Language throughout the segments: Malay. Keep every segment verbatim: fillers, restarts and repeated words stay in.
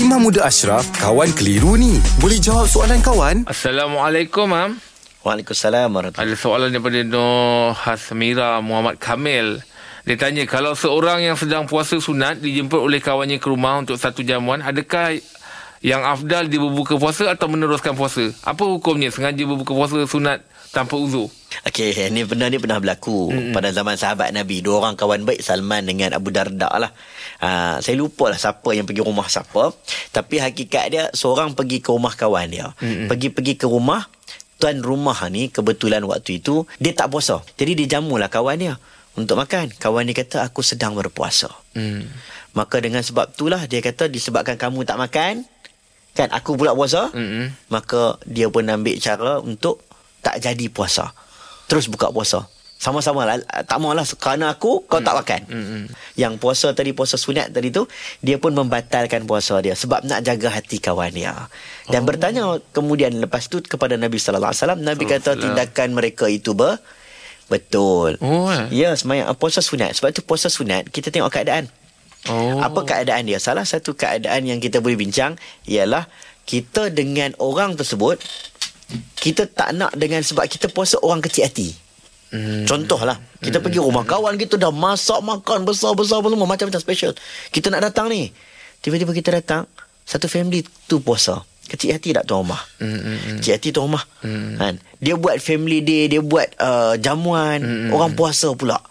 Imam Muda Ashraf, kawan keliru ni. Boleh jawab soalan kawan? Assalamualaikum, Mam. Waalaikumsalam. Ada soalan daripada Noor Hasmira Muhammad Kamil. Dia tanya, kalau seorang yang sedang puasa sunat dijemput oleh kawannya ke rumah untuk satu jamuan, adakah yang afdal dia berbuka puasa atau meneruskan puasa? Apa hukumnya sengaja berbuka puasa sunat tanpa uzur? Okey, ni benda ni pernah berlaku mm-hmm. pada zaman sahabat Nabi. Dua orang kawan baik, Salman dengan Abu Darda lah. Ha, saya lupa lah siapa yang pergi rumah siapa. Tapi hakikat dia, seorang pergi ke rumah kawan dia. Mm-hmm. Pergi-pergi ke rumah, tuan rumah ni kebetulan waktu itu, dia tak puasa. Jadi dia jamulah kawan dia untuk makan. Kawan dia kata, aku sedang berpuasa. Mm. Maka dengan sebab itulah, dia kata disebabkan kamu tak makan, kan aku pula puasa, mm-hmm. maka dia pun ambil cara untuk tak jadi puasa. Terus buka puasa. Sama-sama lah. Tak maulah kerana aku, kau mm. tak makan. Mm-hmm. Yang puasa tadi, puasa sunat tadi tu, dia pun membatalkan puasa dia. Sebab nak jaga hati kawan dia. Dan oh. bertanya kemudian lepas tu kepada Nabi Sallallahu Alaihi Wasallam. Nabi kata tindakan mereka itu ber... betul. Oh. Ya, semayang puasa sunat. Sebab tu puasa sunat, kita tengok keadaan. Oh. Apa keadaan dia? Salah satu keadaan yang kita boleh bincang ialah kita dengan orang tersebut, kita tak nak dengan sebab kita puasa orang kecil hati. Mm. Contohlah, kita mm. pergi rumah kawan kita dah masak makan besar-besar semua, macam-macam special. Kita nak datang ni. Tiba-tiba kita datang, satu family tu puasa. Kecil hati tak tuan rumah. Mm. Kecil hati tuan rumah. Mm. Kan? Dia buat family day, dia buat uh, jamuan, mm. orang puasa pula.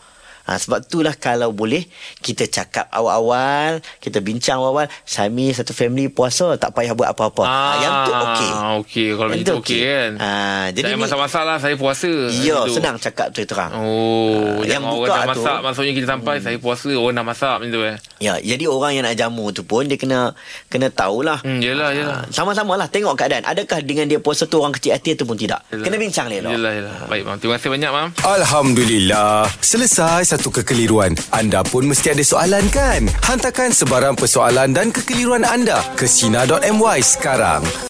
Ha, sebab itulah kalau boleh kita cakap awal-awal, kita bincang awal-awal, Sami satu family puasa, tak payah buat apa-apa. Ah, ha, yang tu okey. Okey, kalau begitu okey okay, kan. Ha, jadi ni masalah-masalah saya puasa. Ya, senang cakap tu terang. Oh, ha, yang buka orang tu masak, maksudnya kita sampai hmm. saya puasa, orang nak masak macam tu eh. Ya, jadi orang yang nak jamu tu pun dia kena kena tahulah. Hmm, yalah, yalah. Ha, sama-samalah tengok keadaan. Adakah dengan dia puasa tu orang kecil hati ataupun tidak? Yalah. Kena bincang dia lah. Yalah, yalah. Baik, Mam. Terima kasih banyak, Mam. Alhamdulillah. Selesai satu kekeliruan. Anda pun mesti ada soalan kan? Hantarkan sebarang persoalan dan kekeliruan anda ke sina dot my sekarang.